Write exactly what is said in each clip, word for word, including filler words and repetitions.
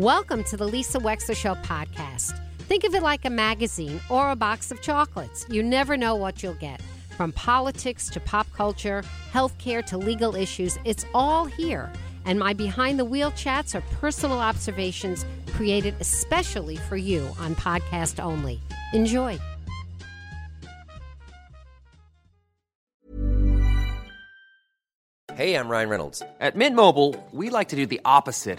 Welcome to the Lisa Wexler Show podcast. Think of it like a magazine or a box of chocolates. You never know what you'll get. From politics to pop culture, healthcare to legal issues, it's all here. And my Behind the Wheel chats are personal observations created especially for you on podcast only. Enjoy. Hey, I'm Ryan Reynolds. At Mint Mobile, we like to do the opposite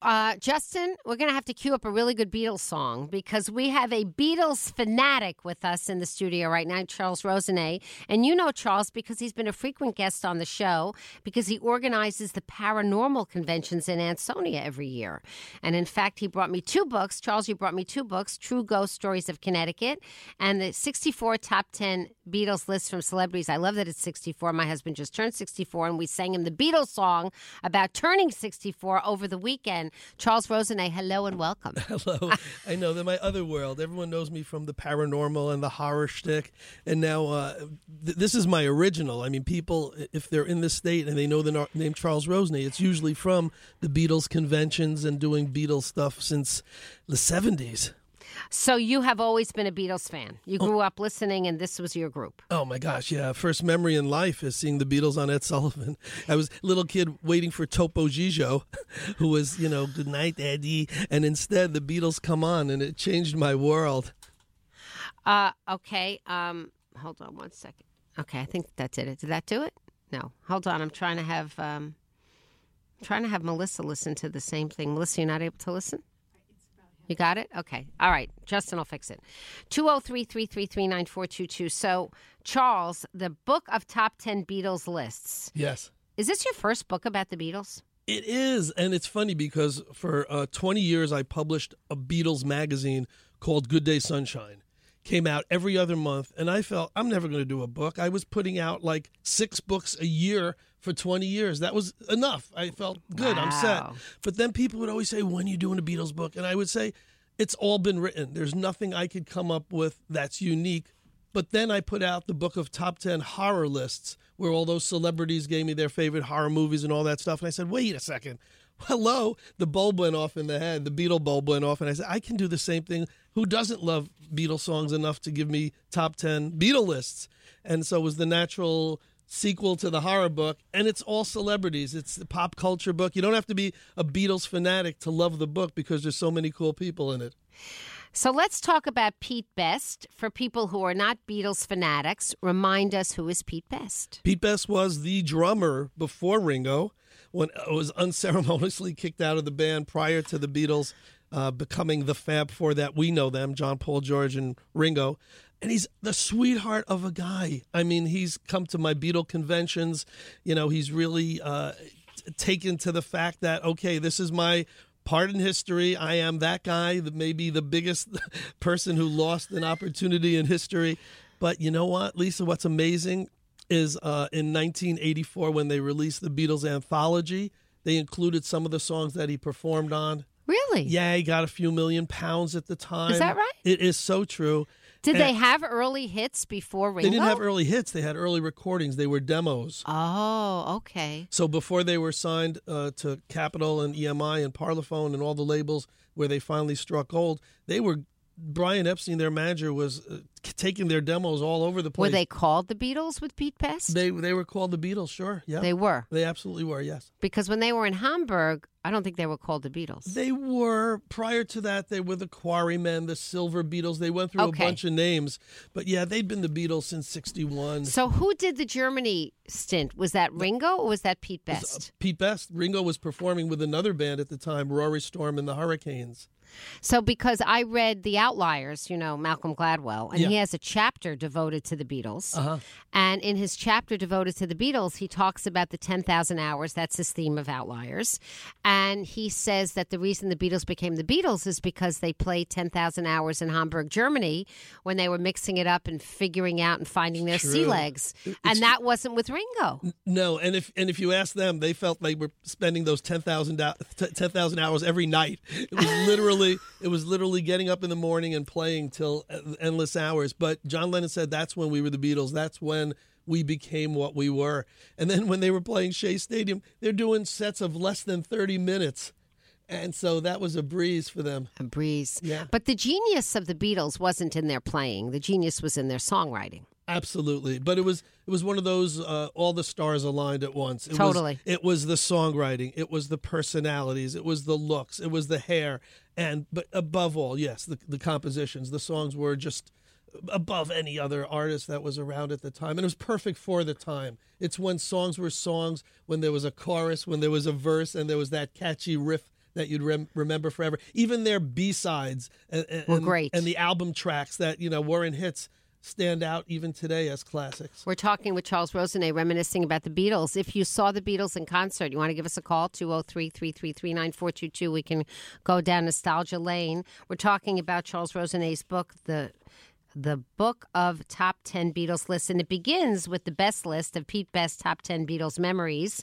Uh, Justin, we're going to have to cue up a really good Beatles song because we have a Beatles fanatic with us in the studio right now, Charles Rosenay. And you know Charles because he's been a frequent guest on the show because he organizes the paranormal conventions in Ansonia every year. And in fact, he brought me two books. Charles, you brought me two books, True Ghost Stories of Connecticut and the sixty-four Top ten Beatles List from Celebrities. I love that it's sixty-four. My husband just turned sixty-four and we sang him the Beatles song about turning sixty-four over the weekend. Charles Rosenay, hello and welcome. Hello. I know that my other world. Everyone knows me from the paranormal and the horror shtick. And now uh, th- this is my original. I mean, people, if they're in this state and they know the no- name Charles Rosenay, it's usually from the Beatles conventions and doing Beatles stuff since the seventies. So you have always been a Beatles fan. You grew oh. up listening, and this was your group. Oh, my gosh, yeah. First memory in life is seeing the Beatles on Ed Sullivan. I was a little kid waiting for Topo Gigio, who was, you know, good night, Eddie. And instead, the Beatles come on, and it changed my world. Uh, okay. Um, hold on one second. Okay, I think that did it. Did that do it? No. Hold on. I'm trying to have um, I'm trying to have Melissa listen to the same thing. Melissa, you're not able to listen? You got it? Okay. All right. Justin will fix it. two oh three, three three three, nine four two two. So, Charles, the book of top ten Beatles lists. Yes. Is this your first book about the Beatles? It is. And it's funny because for uh, twenty years, I published a Beatles magazine called Good Day Sunshine. Came out every other month. And I felt, I'm never going to do a book. I was putting out like six books a year for twenty years. That was enough. I felt good. Wow. I'm set. But then people would always say, when are you doing a Beatles book? And I would say, it's all been written. There's nothing I could come up with that's unique. But then I put out the book of top ten horror lists where all those celebrities gave me their favorite horror movies and all that stuff. And I said, wait a second. Hello. The bulb went off in the head. The Beatle bulb went off. And I said, I can do the same thing. Who doesn't love Beatle songs enough to give me top ten Beatle lists? And so it was the natural sequel to the horror book, and it's all celebrities. It's the pop culture book. You don't have to be a Beatles fanatic to love the book because there's so many cool people in it. So let's talk about Pete Best. For people who are not Beatles fanatics, remind us, who is Pete Best? Pete Best was the drummer before Ringo, when it was unceremoniously kicked out of the band prior to the Beatles uh, becoming the Fab Four that we know them, John, Paul, George, and Ringo. And he's the sweetheart of a guy. I mean, he's come to my Beatle conventions. You know, he's really uh, t- taken to the fact that, okay, this is my part in history. I am that guy, that maybe the biggest person who lost an opportunity in history. But you know what, Lisa, what's amazing is uh, in nineteen eighty-four, when they released the Beatles anthology, they included some of the songs that he performed on. Really? Yeah, he got a few million pounds at the time. Is that right? It is so true. Did and they have early hits before Ringo? They didn't have early hits. They had early recordings. They were demos. Oh, okay. So before they were signed uh, to Capitol and E M I and Parlophone and all the labels where they finally struck gold, they were, Brian Epstein, their manager, was uh, taking their demos all over the place. Were they called the Beatles with Pete Best? They they were called the Beatles, sure. Yeah. They were. They absolutely were, yes. Because when they were in Hamburg, I don't think they were called the Beatles. They were. Prior to that, they were the Quarrymen, the Silver Beatles. They went through okay. a bunch of names. But yeah, they'd been the Beatles since sixty-one. So who did the Germany stint? Was that Ringo or was that Pete Best? Was, uh, Pete Best. Ringo was performing with another band at the time, Rory Storm and the Hurricanes. So because I read The Outliers, you know, Malcolm Gladwell, and yeah. he has a chapter devoted to the Beatles. Uh-huh. And in his chapter devoted to the Beatles, he talks about the ten thousand hours. That's his theme of Outliers. And he says that the reason the Beatles became the Beatles is because they played ten thousand hours in Hamburg, Germany, when they were mixing it up and figuring out and finding their True. sea legs. It's, and that wasn't with Ringo. No, and if and if you ask them, they felt they were spending those ten thousand hours every night. It was literally... It was literally getting up in the morning and playing till endless hours. But John Lennon said that's when we were the Beatles. That's when we became what we were. And then when they were playing Shea Stadium, they're doing sets of less than thirty minutes. And so that was a breeze for them. A breeze. Yeah. But the genius of the Beatles wasn't in their playing. The genius was in their songwriting. Absolutely. But it was it was one of those uh, all the stars aligned at once. It totally. Was, it was the songwriting. It was the personalities. It was the looks. It was the hair. And but above all, yes, the, the compositions, the songs were just above any other artist that was around at the time. And it was perfect for the time. It's when songs were songs, when there was a chorus, when there was a verse, and there was that catchy riff that you'd rem- remember forever. Even their B-sides and, and, were great. And the album tracks that, you know, weren't hits stand out even today as classics. We're talking with Charles Rosenay, reminiscing about the Beatles. If you saw the Beatles in concert, you want to give us a call, two oh three, three three three, nine four two two. We can go down nostalgia lane. We're talking about Charles Rosenay's book, The The Book of Top ten Beatles Lists, and it begins with the best list of Pete Best's Top ten Beatles Memories,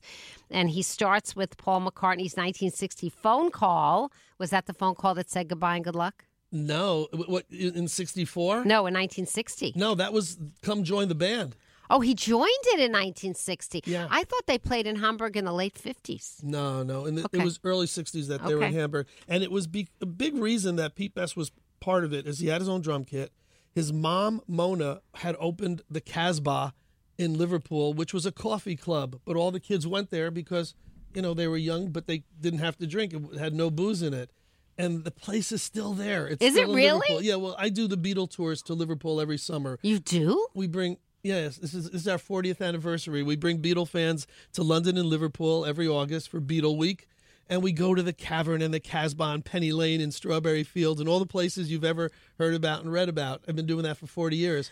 and he starts with Paul McCartney's nineteen sixty phone call. Was that the phone call that said goodbye and good luck? No. What, in sixty-four? No, in nineteen sixty. No, that was Come Join the Band. Oh, he joined it in nineteen sixty. Yeah. I thought they played in Hamburg in the late fifties. No, no. And okay. It was early sixties that they okay. were in Hamburg. And it was be- a big reason that Pete Best was part of it is he had his own drum kit. His mom, Mona, had opened the Casbah in Liverpool, which was a coffee club. But all the kids went there because, you know, they were young, but they didn't have to drink. It had no booze in it. And the place is still there. It's is still it in really? Liverpool. Yeah, well, I do the Beatle tours to Liverpool every summer. You do? We bring, yes, this is, this is our fortieth anniversary. We bring Beatle fans to London and Liverpool every August for Beatle Week. And we go to the Cavern and the Casbah and Penny Lane and Strawberry Fields and all the places you've ever heard about and read about. I've been doing that for forty years.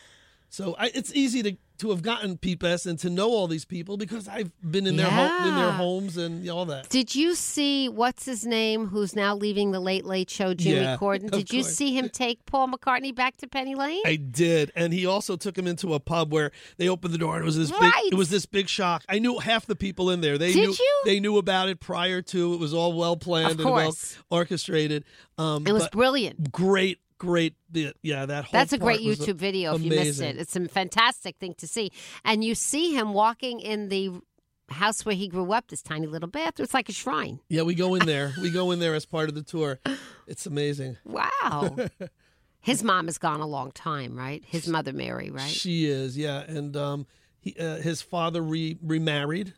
So I, it's easy to, to have gotten Pete Best and to know all these people because I've been in their yeah. home, in their homes and all that. Did you see what's his name, who's now leaving the Late Late Show, Jimmy yeah, Corden? Did you course. see him take Paul McCartney back to Penny Lane? I did, and he also took him into a pub where they opened the door and it was this right. big. It was this big shock. I knew half the people in there. They did knew you? They knew about it prior to. It was all well planned and well orchestrated. Um, it was brilliant. Great. Great, yeah, that whole That's a great YouTube a- video if amazing. you missed it. It's a fantastic thing to see. And you see him walking in the house where he grew up, this tiny little bathroom. It's like a shrine. Yeah, we go in there. we go in there as part of the tour. It's amazing. Wow. His mom has gone a long time, right? His mother, Mary, right? She is, yeah. And um, he, uh, his father re- remarried,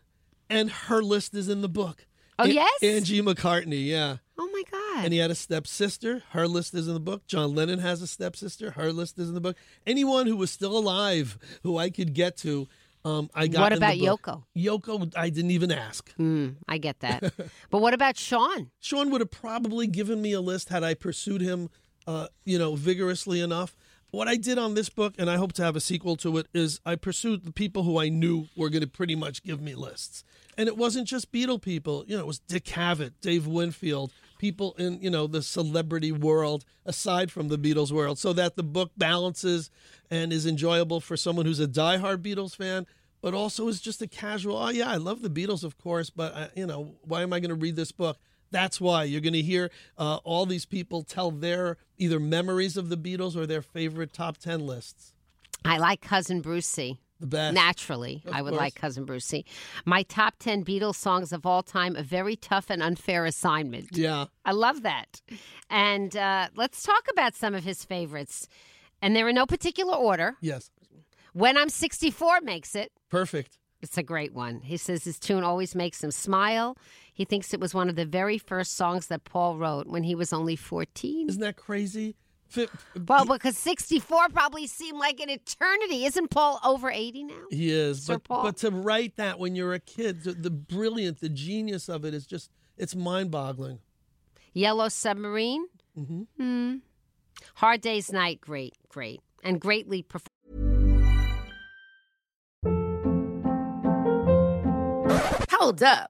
and her list is in the book. Oh, a- yes? Angie McCartney, yeah. Oh, my God. And he had a stepsister. Her list is in the book. John Lennon has a stepsister. Her list is in the book. Anyone who was still alive who I could get to, um, I got what in the book. What about Yoko? Yoko, I didn't even ask. Mm, I get that. But what about Sean? Sean would have probably given me a list had I pursued him uh, you know, vigorously enough. What I did on this book, and I hope to have a sequel to it, is I pursued the people who I knew were going to pretty much give me lists. And it wasn't just Beatle people. You know, it was Dick Cavett, Dave Winfield, people in, you know, the celebrity world, aside from the Beatles world, so that the book balances and is enjoyable for someone who's a diehard Beatles fan, but also is just a casual, oh, yeah, I love the Beatles, of course, but, I, you know, why am I going to read this book? That's why you're going to hear uh, all these people tell their either memories of the Beatles or their favorite top ten lists. I like Cousin Brucie. The best. Naturally, of I would course. like Cousin Brucie. My top ten Beatles songs of all time, a very tough and unfair assignment. Yeah. I love that. And uh, let's talk about some of his favorites. And they're in no particular order. Yes. When I'm sixty-four makes it. Perfect. It's a great one. He says his tune always makes him smile. He thinks it was one of the very first songs that Paul wrote when he was only fourteen. Isn't that crazy? Well, because sixty-four probably seemed like an eternity. Isn't Paul over eighty now? He is. Sir but, Paul? But to write that when you're a kid, the, the brilliant, the genius of it is just, it's mind-boggling. Yellow Submarine. Mm-hmm. Mm. Hard Day's Night, great, great. And greatly performed. Hold up.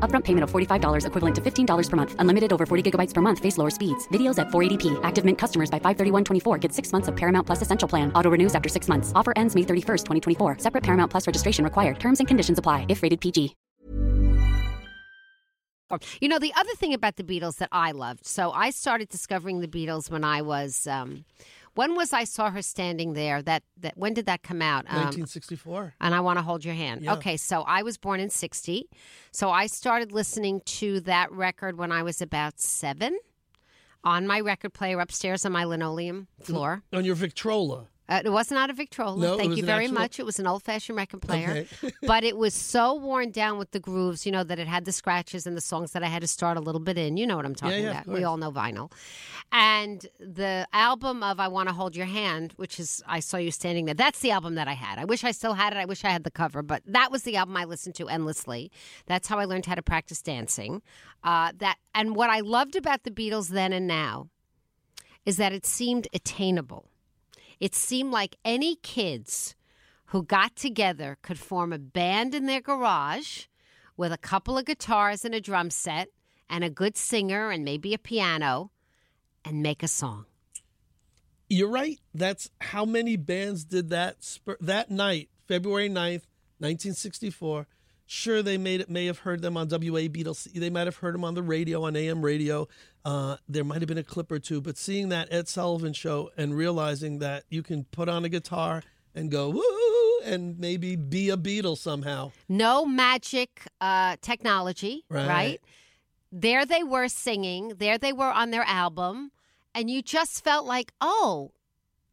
Upfront payment of forty-five dollars equivalent to fifteen dollars per month. Unlimited over forty gigabytes per month. Face lower speeds. Videos at four eighty p. Active Mint customers by five thirty-one twenty-four get six months of Paramount Plus Essential Plan. Auto renews after six months. Offer ends May thirty-first, twenty twenty-four. Separate Paramount Plus registration required. Terms and conditions apply if rated P G. You know, the other thing about the Beatles that I loved, so I started discovering the Beatles when I was, um, when was I Saw Her Standing There? That, that when did that come out? Um, nineteen sixty-four. And I Want to Hold Your Hand. Yeah. Okay, so I was born in sixty. So I started listening to that record when I was about seven on my record player upstairs on my linoleum floor. On your Victrola. Uh, it was not a Victrola. No, Thank you very actual... much. It was an old-fashioned record player. Okay. But it was so worn down with the grooves, you know, that it had the scratches and the songs that I had to start a little bit in. You know what I'm talking yeah, yeah, about. We all know vinyl. And the album of I Want to Hold Your Hand, which is I Saw You Standing There, that's the album that I had. I wish I still had it. I wish I had the cover. But that was the album I listened to endlessly. That's how I learned how to practice dancing. Uh, that And what I loved about the Beatles then and now is that it seemed attainable. It seemed like any kids who got together could form a band in their garage with a couple of guitars and a drum set and a good singer and maybe a piano and make a song. You're right. That's how many bands did that sp- that night, February ninth, nineteen sixty-four. Sure, they made it, may have heard them on W A B C. They might have heard them on the radio, on A M radio. Uh, there might have been a clip or two. But seeing that Ed Sullivan show and realizing that you can put on a guitar and go, woo, and maybe be a Beatle somehow. No magic uh, technology, right. right? There they were singing. There they were on their album. And you just felt like, oh,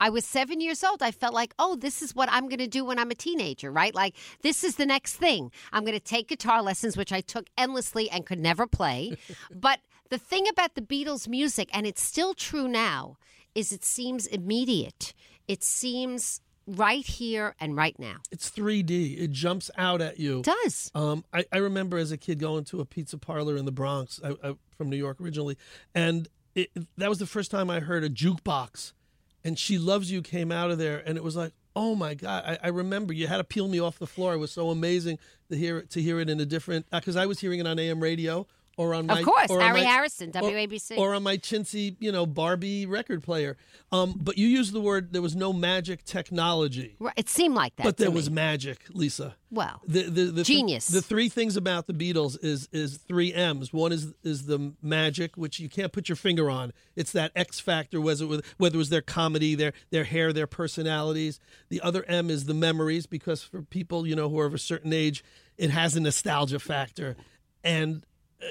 I was seven years old. I felt like, oh, this is what I'm going to do when I'm a teenager, right? Like, this is the next thing. I'm going to take guitar lessons, which I took endlessly and could never play. But the thing about the Beatles' music, and it's still true now, is it seems immediate. It seems right here and right now. It's three D. It jumps out at you. It does. Um, I, I remember as a kid going to a pizza parlor in the Bronx, I, I, from New York originally, and it, that was the first time I heard a jukebox. And She Loves You came out of there, and it was like, oh, my God. I, I remember you had to peel me off the floor. It was so amazing to hear it, to hear it in a different – because I was hearing it on A M radio or on my – Of course, Ari Harrison, W A B C. Or, or on my chintzy, you know, Barbie record player. Um, but you used the word there was no magic technology. Right. It seemed like that. But there was magic, Lisa. Well, the, the, the, genius. The, the three things about the Beatles is is three M's. One is is the magic, which you can't put your finger on. It's that X factor, whether it was, whether it was their comedy, their their hair, their personalities. The other M is the memories, because for people, you know, who are of a certain age, it has a nostalgia factor. And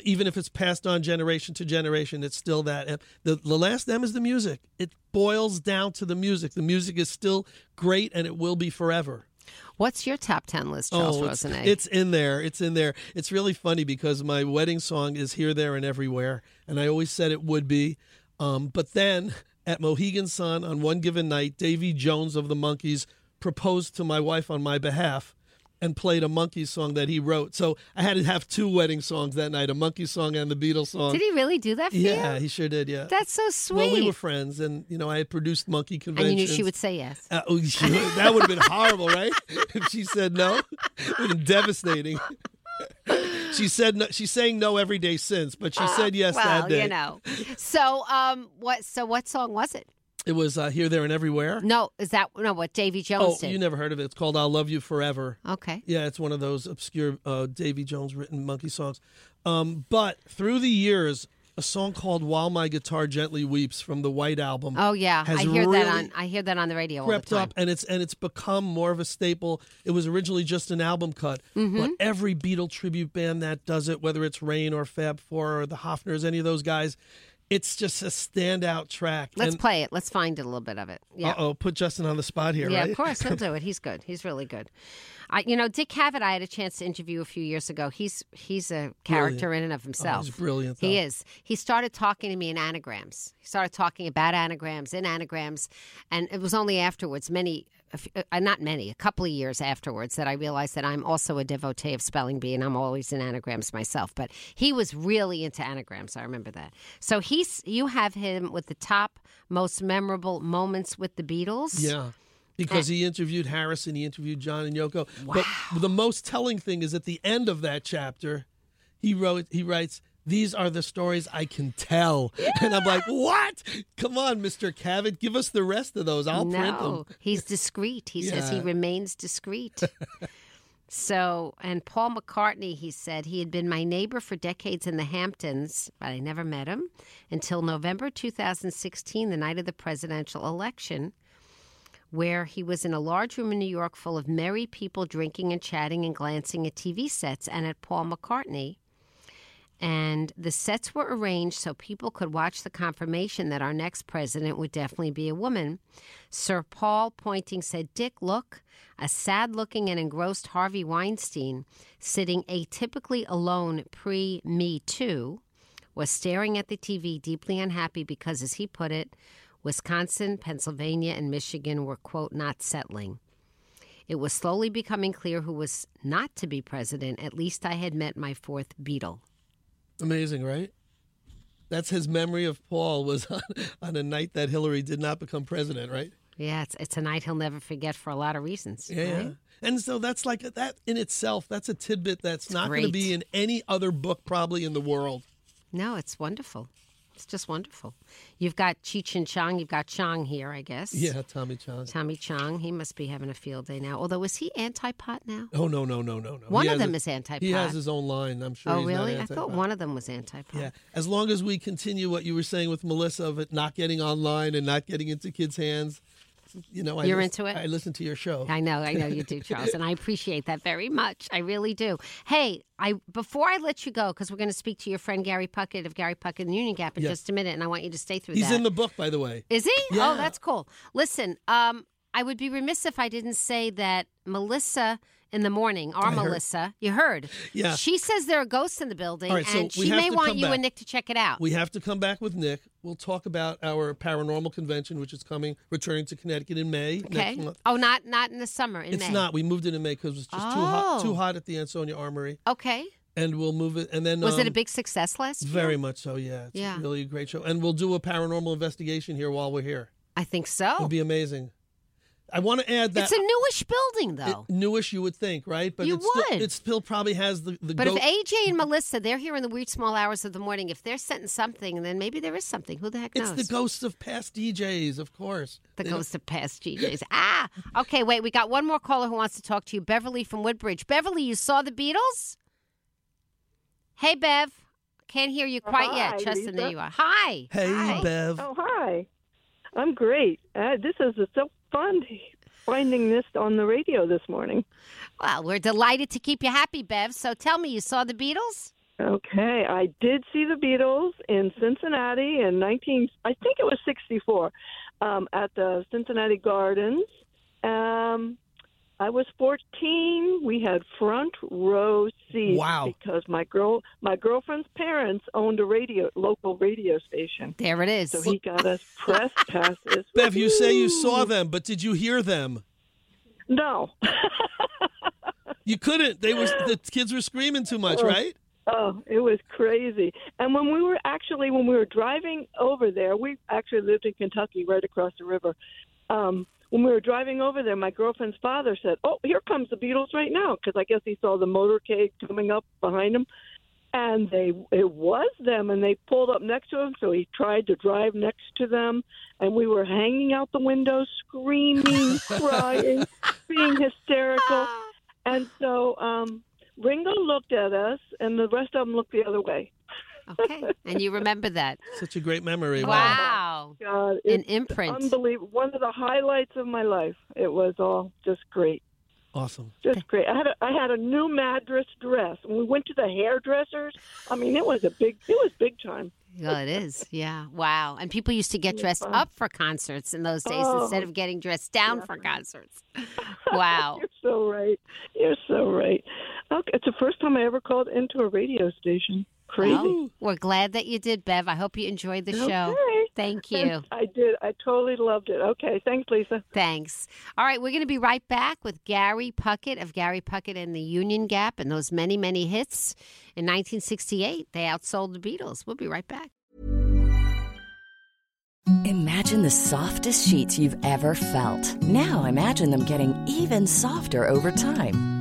even if it's passed on generation to generation, it's still that M. The, the last M is the music. It boils down to the music. The music is still great, and it will be forever. What's your top ten list, Charles oh, Rosenay? It's, it's in there. It's in there. It's really funny because my wedding song is Here, There, and Everywhere, and I always said it would be. Um, but then at Mohegan Sun on one given night, Davy Jones of the Monkees proposed to my wife on my behalf and played a Monkees song that he wrote. So I had to have two wedding songs that night, a Monkees song and the Beatles song. Did he really do that for yeah, you? Yeah, he sure did, yeah. That's so sweet. Well, we were friends, and, you know, I had produced monkey conventions. And you knew she would say yes. Uh, oh, she, that would have been horrible, right? If she said no. It would have been devastating. She said no, she's saying no every day since, but she uh, said yes well, that day. You know. So um, what? So what song was it? It was uh, Here, There, and Everywhere. No, is that no? What Davy Jones? Oh, did. You never heard of it? It's called "I'll Love You Forever." Okay. Yeah, it's one of those obscure uh, Davy Jones written Monkees songs. Um, but through the years, a song called "While My Guitar Gently Weeps" from the White Album. Oh yeah, I hear really that on I hear that on the radio. Crept all the time. Up, and it's and it's become more of a staple. It was originally just an album cut, mm-hmm. but every Beatle tribute band that does it, whether it's Rain or Fab Four or the Hofners, any of those guys. It's just a standout track. Let's and, play it. Let's find a little bit of it. Yeah. Uh-oh, put Justin on the spot here, yeah, right? Yeah, of course. He'll do it. He's good. He's really good. I, you know, Dick Cavett, I had a chance to interview a few years ago. He's he's a character brilliant. In and of himself. Oh, he's brilliant. Though. He is. He started talking to me in anagrams. He started talking about anagrams, in anagrams, and it was only afterwards, many, uh, not many, a couple of years afterwards that I realized that I'm also a devotee of spelling bee, and I'm always in anagrams myself. But he was really into anagrams. I remember that. So he You have him with the top most memorable moments with the Beatles. Yeah, because he interviewed Harrison, he interviewed John and Yoko. Wow. But the most telling thing is at the end of that chapter, he wrote. He writes, "These are the stories I can tell." Yeah. And I'm like, what? Come on, Mister Cavett. Give us the rest of those. I'll no, print them. He's discreet. He yeah. says he remains discreet. So, and Paul McCartney, he said, he had been my neighbor for decades in the Hamptons, but I never met him until November two thousand sixteen, the night of the presidential election, where he was in a large room in New York full of merry people drinking and chatting and glancing at T V sets and at Paul McCartney. And the sets were arranged so people could watch the confirmation that our next president would definitely be a woman. Sir Paul, pointing, said, "Dick, look," a sad-looking and engrossed Harvey Weinstein, sitting atypically alone pre-Me Too, was staring at the T V, deeply unhappy because, as he put it, Wisconsin, Pennsylvania, and Michigan were, quote, not settling. It was slowly becoming clear who was not to be president. At least I had met my fourth Beatle. Amazing, right? That's his memory of Paul was on, on a night that Hillary did not become president, right? Yeah, it's it's a night he'll never forget for a lot of reasons. Yeah, right? And so that's like that in itself. That's a tidbit that's it's not going to be in any other book probably in the world. No, it's wonderful. It's just wonderful. You've got Cheech and Chong. You've got Chong here, I guess. Yeah, Tommy Chong. Tommy Chong. He must be having a field day now. Although, is he anti-pot now? Oh, no, no, no, no, no. One he of them a, is anti-pot. He has his own line. I'm sure. Oh, he's really? Not I thought one of them was anti-pot. Yeah. As long as we continue what you were saying with Melissa of it not getting online and not getting into kids' hands, you know, I you're listen, into it. I listen to your show. I know, I know you do, Charles, and I appreciate that very much. I really do. Hey, I before I let you go, because we're going to speak to your friend Gary Puckett of Gary Puckett and Union Gap in yes. just a minute, and I want you to stay through. He's that. He's in the book, by the way. Is he? Yeah. Oh, that's cool. Listen, um, I would be remiss if I didn't say that Melissa in the morning, our I Melissa, heard. you heard, yeah, she says there are ghosts in the building, right, and so she may want you back. and Nick to check it out. We have to come back with Nick. We'll talk about our paranormal convention, which is coming, returning to Connecticut in May. Okay. Next month. Oh, not not in the summer, in it's May. It's not. We moved it in May because it was just oh. too hot too hot at the Ansonia Armory. Okay. And we'll move it. And then was um, it a big success last year? Very much so, yeah. It's yeah. really a great show. And we'll do a paranormal investigation here while we're here. I think so. It'll be amazing. I want to add that. It's a newish building, though. It, newish, you would think, right? But you it's would. Still, it still probably has the, the But go- if A J and Melissa, they're here in the weird small hours of the morning, if they're sending something, then maybe there is something. Who the heck knows? It's the ghosts of past D Js, of course. The yeah. ghosts of past D Js. Ah! Okay, wait, we got one more caller who wants to talk to you. Beverly from Woodbridge. Beverly, you saw the Beatles? Hey, Bev. Can't hear you quite oh, hi, yet. Justin, Lisa. There you are. Hi. Hey, hi. Bev. Oh, hi. I'm great. Uh, this is a so fun finding this on the radio this morning. Well, we're delighted to keep you happy, Bev. So tell me, you saw the Beatles? Okay, I did see the Beatles in Cincinnati in nineteen I think it was sixty-four um, at the Cincinnati Gardens. Um, I was fourteen. We had front row seats wow. because my girl, my girlfriend's parents owned a radio, local radio station. There it is. So he got us press passes. Bev, you say you saw them, but did you hear them? No. You couldn't. They were the kids were screaming too much, oh, right? Oh, it was crazy. And when we were actually when we were driving over there, we actually lived in Kentucky, right across the river. um, when we were driving over there, my girlfriend's father said, "Oh, here comes the Beatles right now," because I guess he saw the motorcade coming up behind him. And they, it was them, and they pulled up next to him, so he tried to drive next to them, and we were hanging out the window, screaming, crying, being hysterical. And so um, Ringo looked at us, and the rest of them looked the other way. Okay, and you remember that. Such a great memory. Wow. wow. God, an imprint. Unbelievable. One of the highlights of my life. It was all just great. Awesome. Just great. I had a, I had a new Madras dress. When we went to the hairdressers, I mean, it was a big, it was big time. Well, it is. Yeah. Wow. And people used to get dressed fun. up for concerts in those days oh, instead of getting dressed down yeah. for concerts. Wow. You're so right. You're so right. Okay. It's the first time I ever called into a radio station. Crazy. Oh, we're glad that you did, Bev. I hope you enjoyed the okay. show. Thank you. I did. I totally loved it. Okay. Thanks, Lisa. Thanks. All right. We're going to be right back with Gary Puckett of Gary Puckett and the Union Gap and those many, many hits. In nineteen sixty-eight, they outsold the Beatles. We'll be right back. Imagine the softest sheets you've ever felt. Now imagine them getting even softer over time.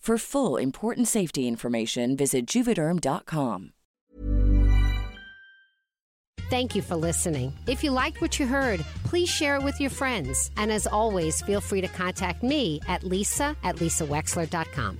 For full, important safety information, visit juvederm dot com. Thank you for listening. If you liked what you heard, please share it with your friends. And as always, feel free to contact me at lisa at lisa wexler dot com.